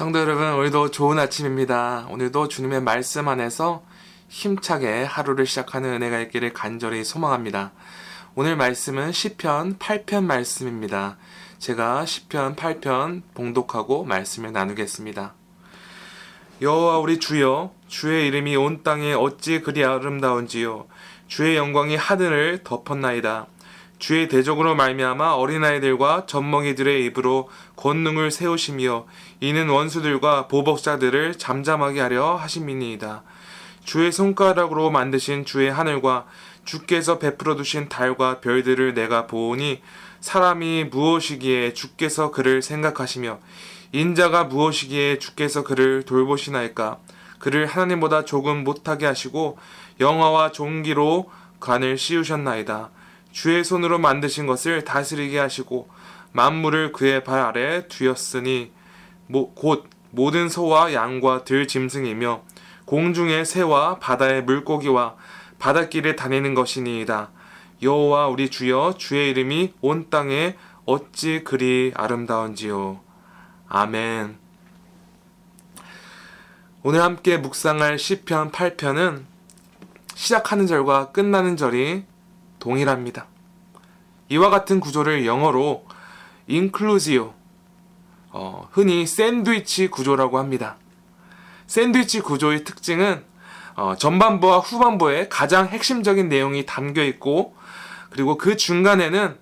성도 여러분, 오늘도 좋은 아침입니다. 오늘도 주님의 말씀 안에서 힘차게 하루를 시작하는 은혜가 있기를 간절히 소망합니다. 오늘 말씀은 시편 8편 말씀입니다. 제가 시편 8편 봉독하고 말씀을 나누겠습니다. 여호와 우리 주여, 주의 이름이 온 땅에 어찌 그리 아름다운지요. 주의 영광이 하늘을 덮었나이다. 주의 대적으로 말미암아 어린아이들과 젖먹이들의 입으로 권능을 세우시며 이는 원수들과 보복자들을 잠잠하게 하려 하심이니이다. 주의 손가락으로 만드신 주의 하늘과 주께서 베풀어 두신 달과 별들을 내가 보오니 사람이 무엇이기에 주께서 그를 생각하시며 인자가 무엇이기에 주께서 그를 돌보시나이까. 그를 하나님보다 조금 못하게 하시고 영화와 종기로 관을 씌우셨나이다. 주의 손으로 만드신 것을 다스리게 하시고 만물을 그의 발 아래 두었으니 곧 모든 소와 양과 들짐승이며 공중의 새와 바다의 물고기와 바닷길에 다니는 것이니이다. 여호와 우리 주여, 주의 이름이 온 땅에 어찌 그리 아름다운지요. 아멘. 오늘 함께 묵상할 시편 8편은 시작하는 절과 끝나는 절이 동일합니다. 이와 같은 구조를 영어로 inclusio, 흔히 샌드위치 구조라고 합니다. 샌드위치 구조의 특징은 전반부와 후반부에 가장 핵심적인 내용이 담겨 있고, 그리고 그 중간에는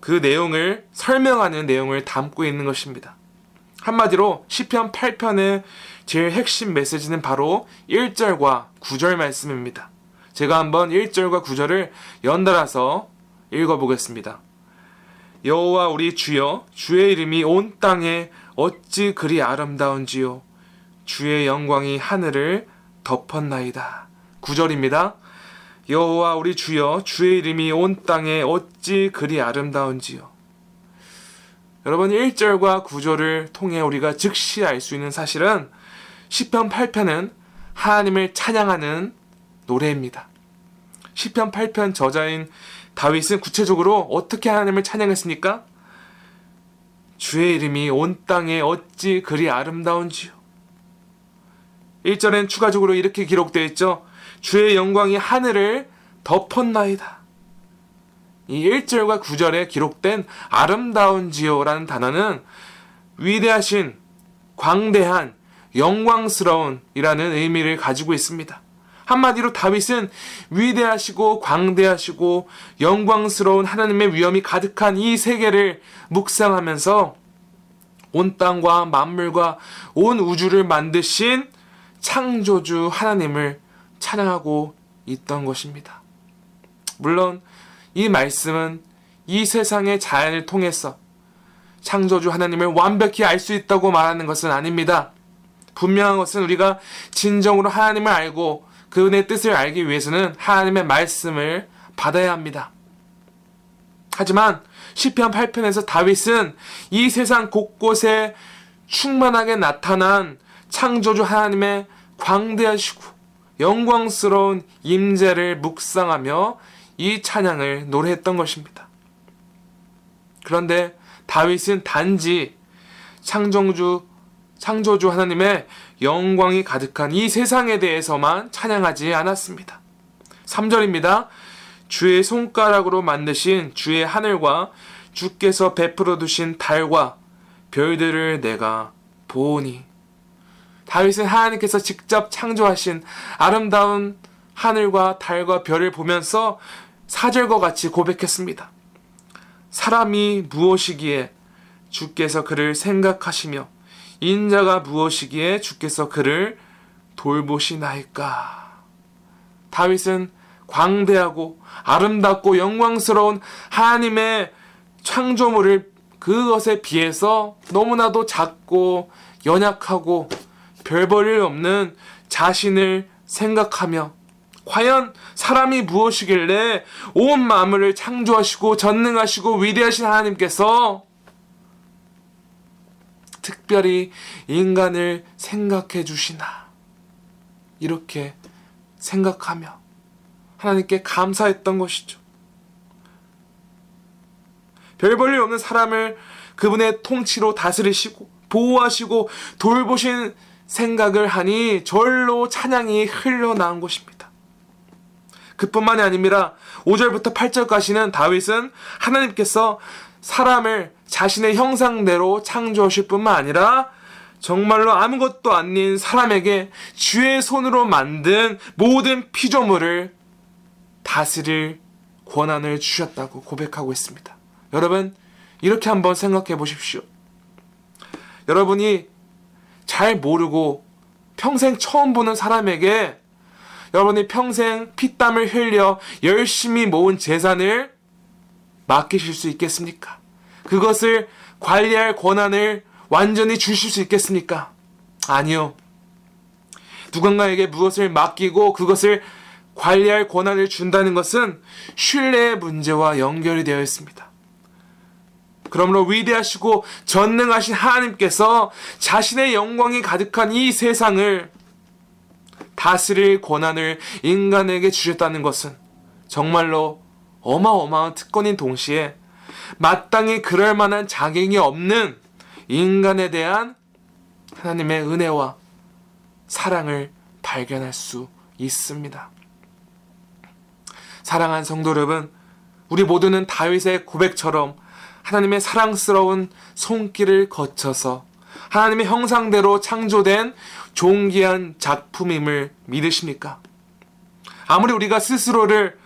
그 내용을 설명하는 내용을 담고 있는 것입니다. 한마디로 시편 8편의 제일 핵심 메시지는 바로 1절과 9절 말씀입니다. 제가 한번 1절과 9절을 연달아서 읽어보겠습니다. 여호와 우리 주여, 주의 이름이 온 땅에 어찌 그리 아름다운지요. 주의 영광이 하늘을 덮었나이다. 9절입니다. 여호와 우리 주여, 주의 이름이 온 땅에 어찌 그리 아름다운지요. 여러분, 1절과 9절을 통해 우리가 즉시 알 수 있는 사실은 시편 8편은 하나님을 찬양하는 노래입니다. 시편 8편 저자인 다윗은 구체적으로 어떻게 하나님을 찬양했습니까? 주의 이름이 온 땅에 어찌 그리 아름다운지요. 1절엔 추가적으로 이렇게 기록되어 있죠. 주의 영광이 하늘을 덮었나이다. 이 1절과 9절에 기록된 아름다운지요라는 단어는 위대하신, 광대한, 영광스러운 이라는 의미를 가지고 있습니다. 한마디로 다윗은 위대하시고 광대하시고 영광스러운 하나님의 위엄이 가득한 이 세계를 묵상하면서 온 땅과 만물과 온 우주를 만드신 창조주 하나님을 찬양하고 있던 것입니다. 물론 이 말씀은 이 세상의 자연을 통해서 창조주 하나님을 완벽히 알 수 있다고 말하는 것은 아닙니다. 분명한 것은 우리가 진정으로 하나님을 알고 그분의 뜻을 알기 위해서는 하나님의 말씀을 받아야 합니다. 하지만 시편 8편에서 다윗은 이 세상 곳곳에 충만하게 나타난 창조주 하나님의 광대하시고 영광스러운 임재를 묵상하며 이 찬양을 노래했던 것입니다. 그런데 다윗은 단지 창조주 하나님의 영광이 가득한 이 세상에 대해서만 찬양하지 않았습니다. 3절입니다. 주의 손가락으로 만드신 주의 하늘과 주께서 베풀어 두신 달과 별들을 내가 보오니. 다윗은 하나님께서 직접 창조하신 아름다운 하늘과 달과 별을 보면서 4절과 같이 고백했습니다. 사람이 무엇이기에 주께서 그를 생각하시며 인자가 무엇이기에 주께서 그를 돌보시나이까. 다윗은 광대하고 아름답고 영광스러운 하나님의 창조물을 그것에 비해서 너무나도 작고 연약하고 별볼일 없는 자신을 생각하며 과연 사람이 무엇이길래 온 만물을 창조하시고 전능하시고 위대하신 하나님께서 특별히 인간을 생각해 주시나, 이렇게 생각하며 하나님께 감사했던 것이죠. 별볼일 없는 사람을 그분의 통치로 다스리시고 보호하시고 돌보신 생각을 하니 절로 찬양이 흘러나온 것입니다. 그뿐만이 아니라 5절부터 8절까지는 다윗은 하나님께서 사람을 자신의 형상대로 창조하실 뿐만 아니라 정말로 아무것도 아닌 사람에게 주의 손으로 만든 모든 피조물을 다스릴 권한을 주셨다고 고백하고 있습니다. 여러분, 이렇게 한번 생각해 보십시오. 여러분이 잘 모르고 평생 처음 보는 사람에게 여러분이 평생 피땀을 흘려 열심히 모은 재산을 맡기실 수 있겠습니까? 그것을 관리할 권한을 완전히 주실 수 있겠습니까? 아니요. 누군가에게 무엇을 맡기고 그것을 관리할 권한을 준다는 것은 신뢰의 문제와 연결이 되어 있습니다. 그러므로 위대하시고 전능하신 하나님께서 자신의 영광이 가득한 이 세상을 다스릴 권한을 인간에게 주셨다는 것은 정말로 어마어마한 특권인 동시에 마땅히 그럴 만한 자격이 없는 인간에 대한 하나님의 은혜와 사랑을 발견할 수 있습니다. 사랑한 성도 여러분, 우리 모두는 다윗의 고백처럼 하나님의 사랑스러운 손길을 거쳐서 하나님의 형상대로 창조된 존귀한 작품임을 믿으십니까? 아무리 우리가 스스로를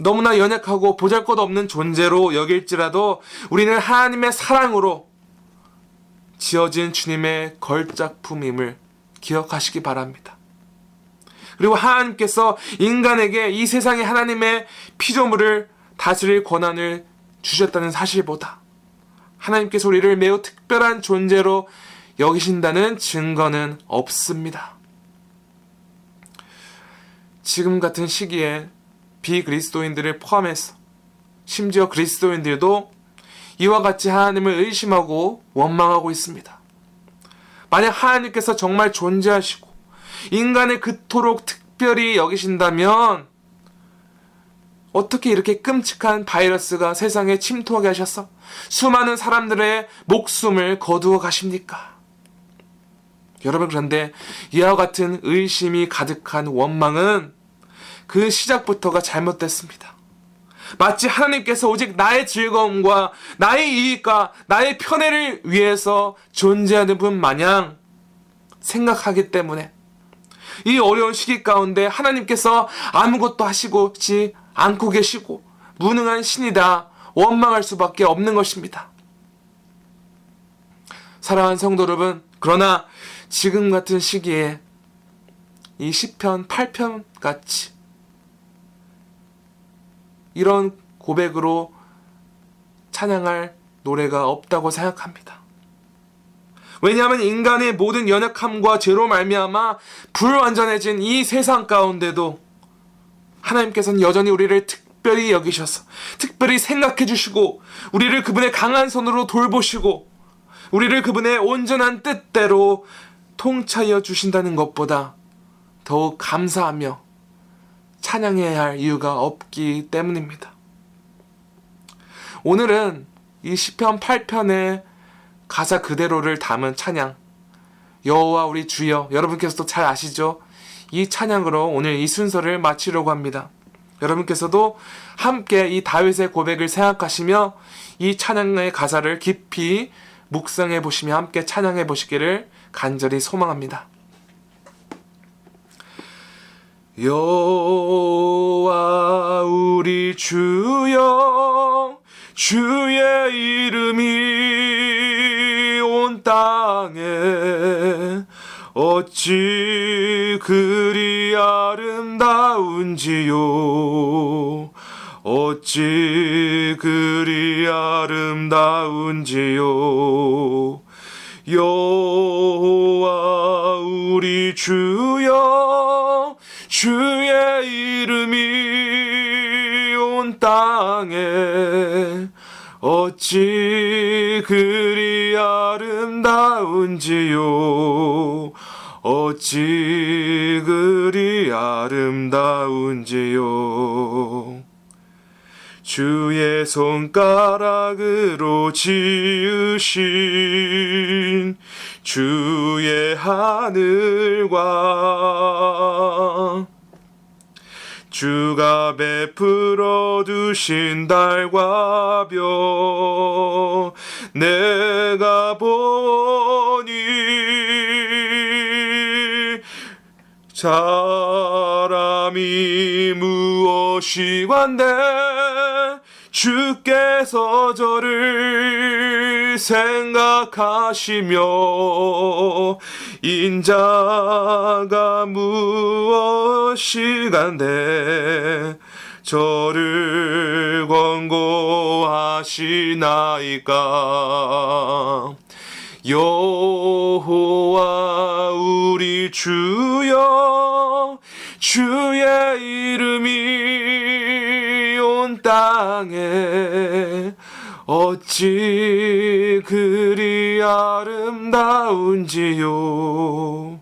너무나 연약하고 보잘것없는 존재로 여길지라도 우리는 하나님의 사랑으로 지어진 주님의 걸작품임을 기억하시기 바랍니다. 그리고 하나님께서 인간에게 이 세상의 하나님의 피조물을 다스릴 권한을 주셨다는 사실보다 하나님께서 우리를 매우 특별한 존재로 여기신다는 증거는 없습니다. 지금 같은 시기에 비그리스도인들을 포함해서 심지어 그리스도인들도 이와 같이 하나님을 의심하고 원망하고 있습니다. 만약 하나님께서 정말 존재하시고 인간을 그토록 특별히 여기신다면 어떻게 이렇게 끔찍한 바이러스가 세상에 침투하게 하셔서 수많은 사람들의 목숨을 거두어 가십니까? 여러분, 그런데 이와 같은 의심이 가득한 원망은 그 시작부터가 잘못됐습니다. 마치 하나님께서 오직 나의 즐거움과 나의 이익과 나의 편애를 위해서 존재하는 분 마냥 생각하기 때문에 이 어려운 시기 가운데 하나님께서 아무것도 하시지 않고 계시고 무능한 신이다 원망할 수밖에 없는 것입니다. 사랑하는 성도 여러분, 그러나 지금 같은 시기에 이 시편 8편 같이 이런 고백으로 찬양할 노래가 없다고 생각합니다. 왜냐하면 인간의 모든 연약함과 죄로 말미암아 불완전해진 이 세상 가운데도 하나님께서는 여전히 우리를 특별히 여기셔서 특별히 생각해 주시고 우리를 그분의 강한 손으로 돌보시고 우리를 그분의 온전한 뜻대로 통치하여 주신다는 것보다 더욱 감사하며 찬양해야 할 이유가 없기 때문입니다. 오늘은 이 시편 8편의 가사 그대로를 담은 찬양 여호와 우리 주여, 여러분께서도 잘 아시죠? 이 찬양으로 오늘 이 순서를 마치려고 합니다. 여러분께서도 함께 이 다윗의 고백을 생각하시며 이 찬양의 가사를 깊이 묵상해 보시며 함께 찬양해 보시기를 간절히 소망합니다. 여호와 우리 주여, 주의 이름이 온 땅에 어찌 그리 아름다운지요, 어찌 그리 아름다운지요. 여호와 우리 주여, 주의 이름이 온 땅에 어찌 그리 아름다운지요, 어찌 그리 아름다운지요. 주의 손가락으로 지으신 주의 하늘과 주가 베풀어 두신 달과 별 내가 보니 사람이 무엇이 관대 주께서 저를 생각하시며 인자가 무엇이 간데 저를 권고하시나이까. 여호와 우리 주여, 주의 이름이 온 땅에 어찌 그리 아름다운지요.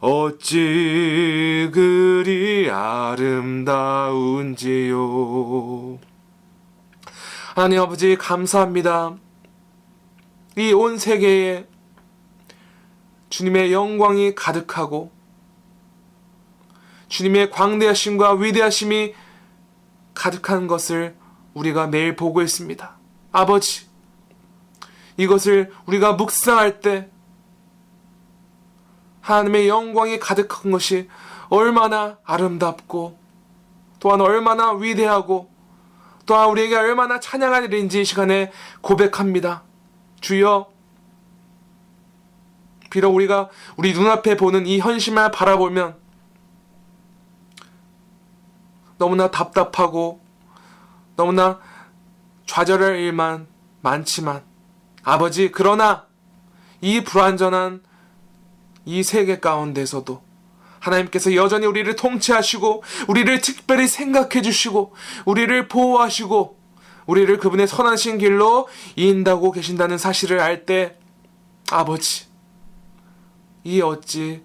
어찌 그리 아름다운지요. 하나님 아버지, 감사합니다. 이 온 세계에 주님의 영광이 가득하고 주님의 광대하심과 위대하심이 가득한 것을 우리가 매일 보고 있습니다. 아버지, 이것을 우리가 묵상할 때 하나님의 영광이 가득한 것이 얼마나 아름답고 또한 얼마나 위대하고 또한 우리에게 얼마나 찬양할 일인지 이 시간에 고백합니다. 주여, 비록 우리가 우리 눈앞에 보는 이 현실만 바라보면 너무나 답답하고 너무나 좌절할 일만 많지만 아버지, 그러나 이 불완전한 이 세계 가운데서도 하나님께서 여전히 우리를 통치하시고 우리를 특별히 생각해 주시고 우리를 보호하시고 우리를 그분의 선하신 길로 인도하고 계신다는 사실을 알 때 아버지, 이 어찌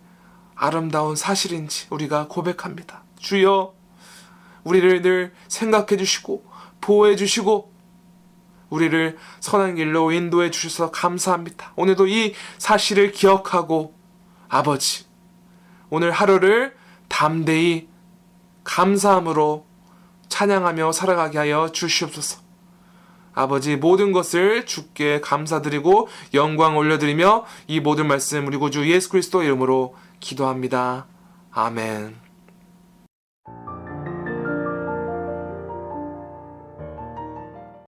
아름다운 사실인지 우리가 고백합니다. 주여, 우리를 늘 생각해 주시고 보호해 주시고 우리를 선한 길로 인도해 주셔서 감사합니다. 오늘도 이 사실을 기억하고 아버지, 오늘 하루를 담대히 감사함으로 찬양하며 살아가게 하여 주시옵소서. 아버지, 모든 것을 주께 감사드리고 영광 올려드리며 이 모든 말씀 우리 구주 예수 그리스도 이름으로 기도합니다. 아멘.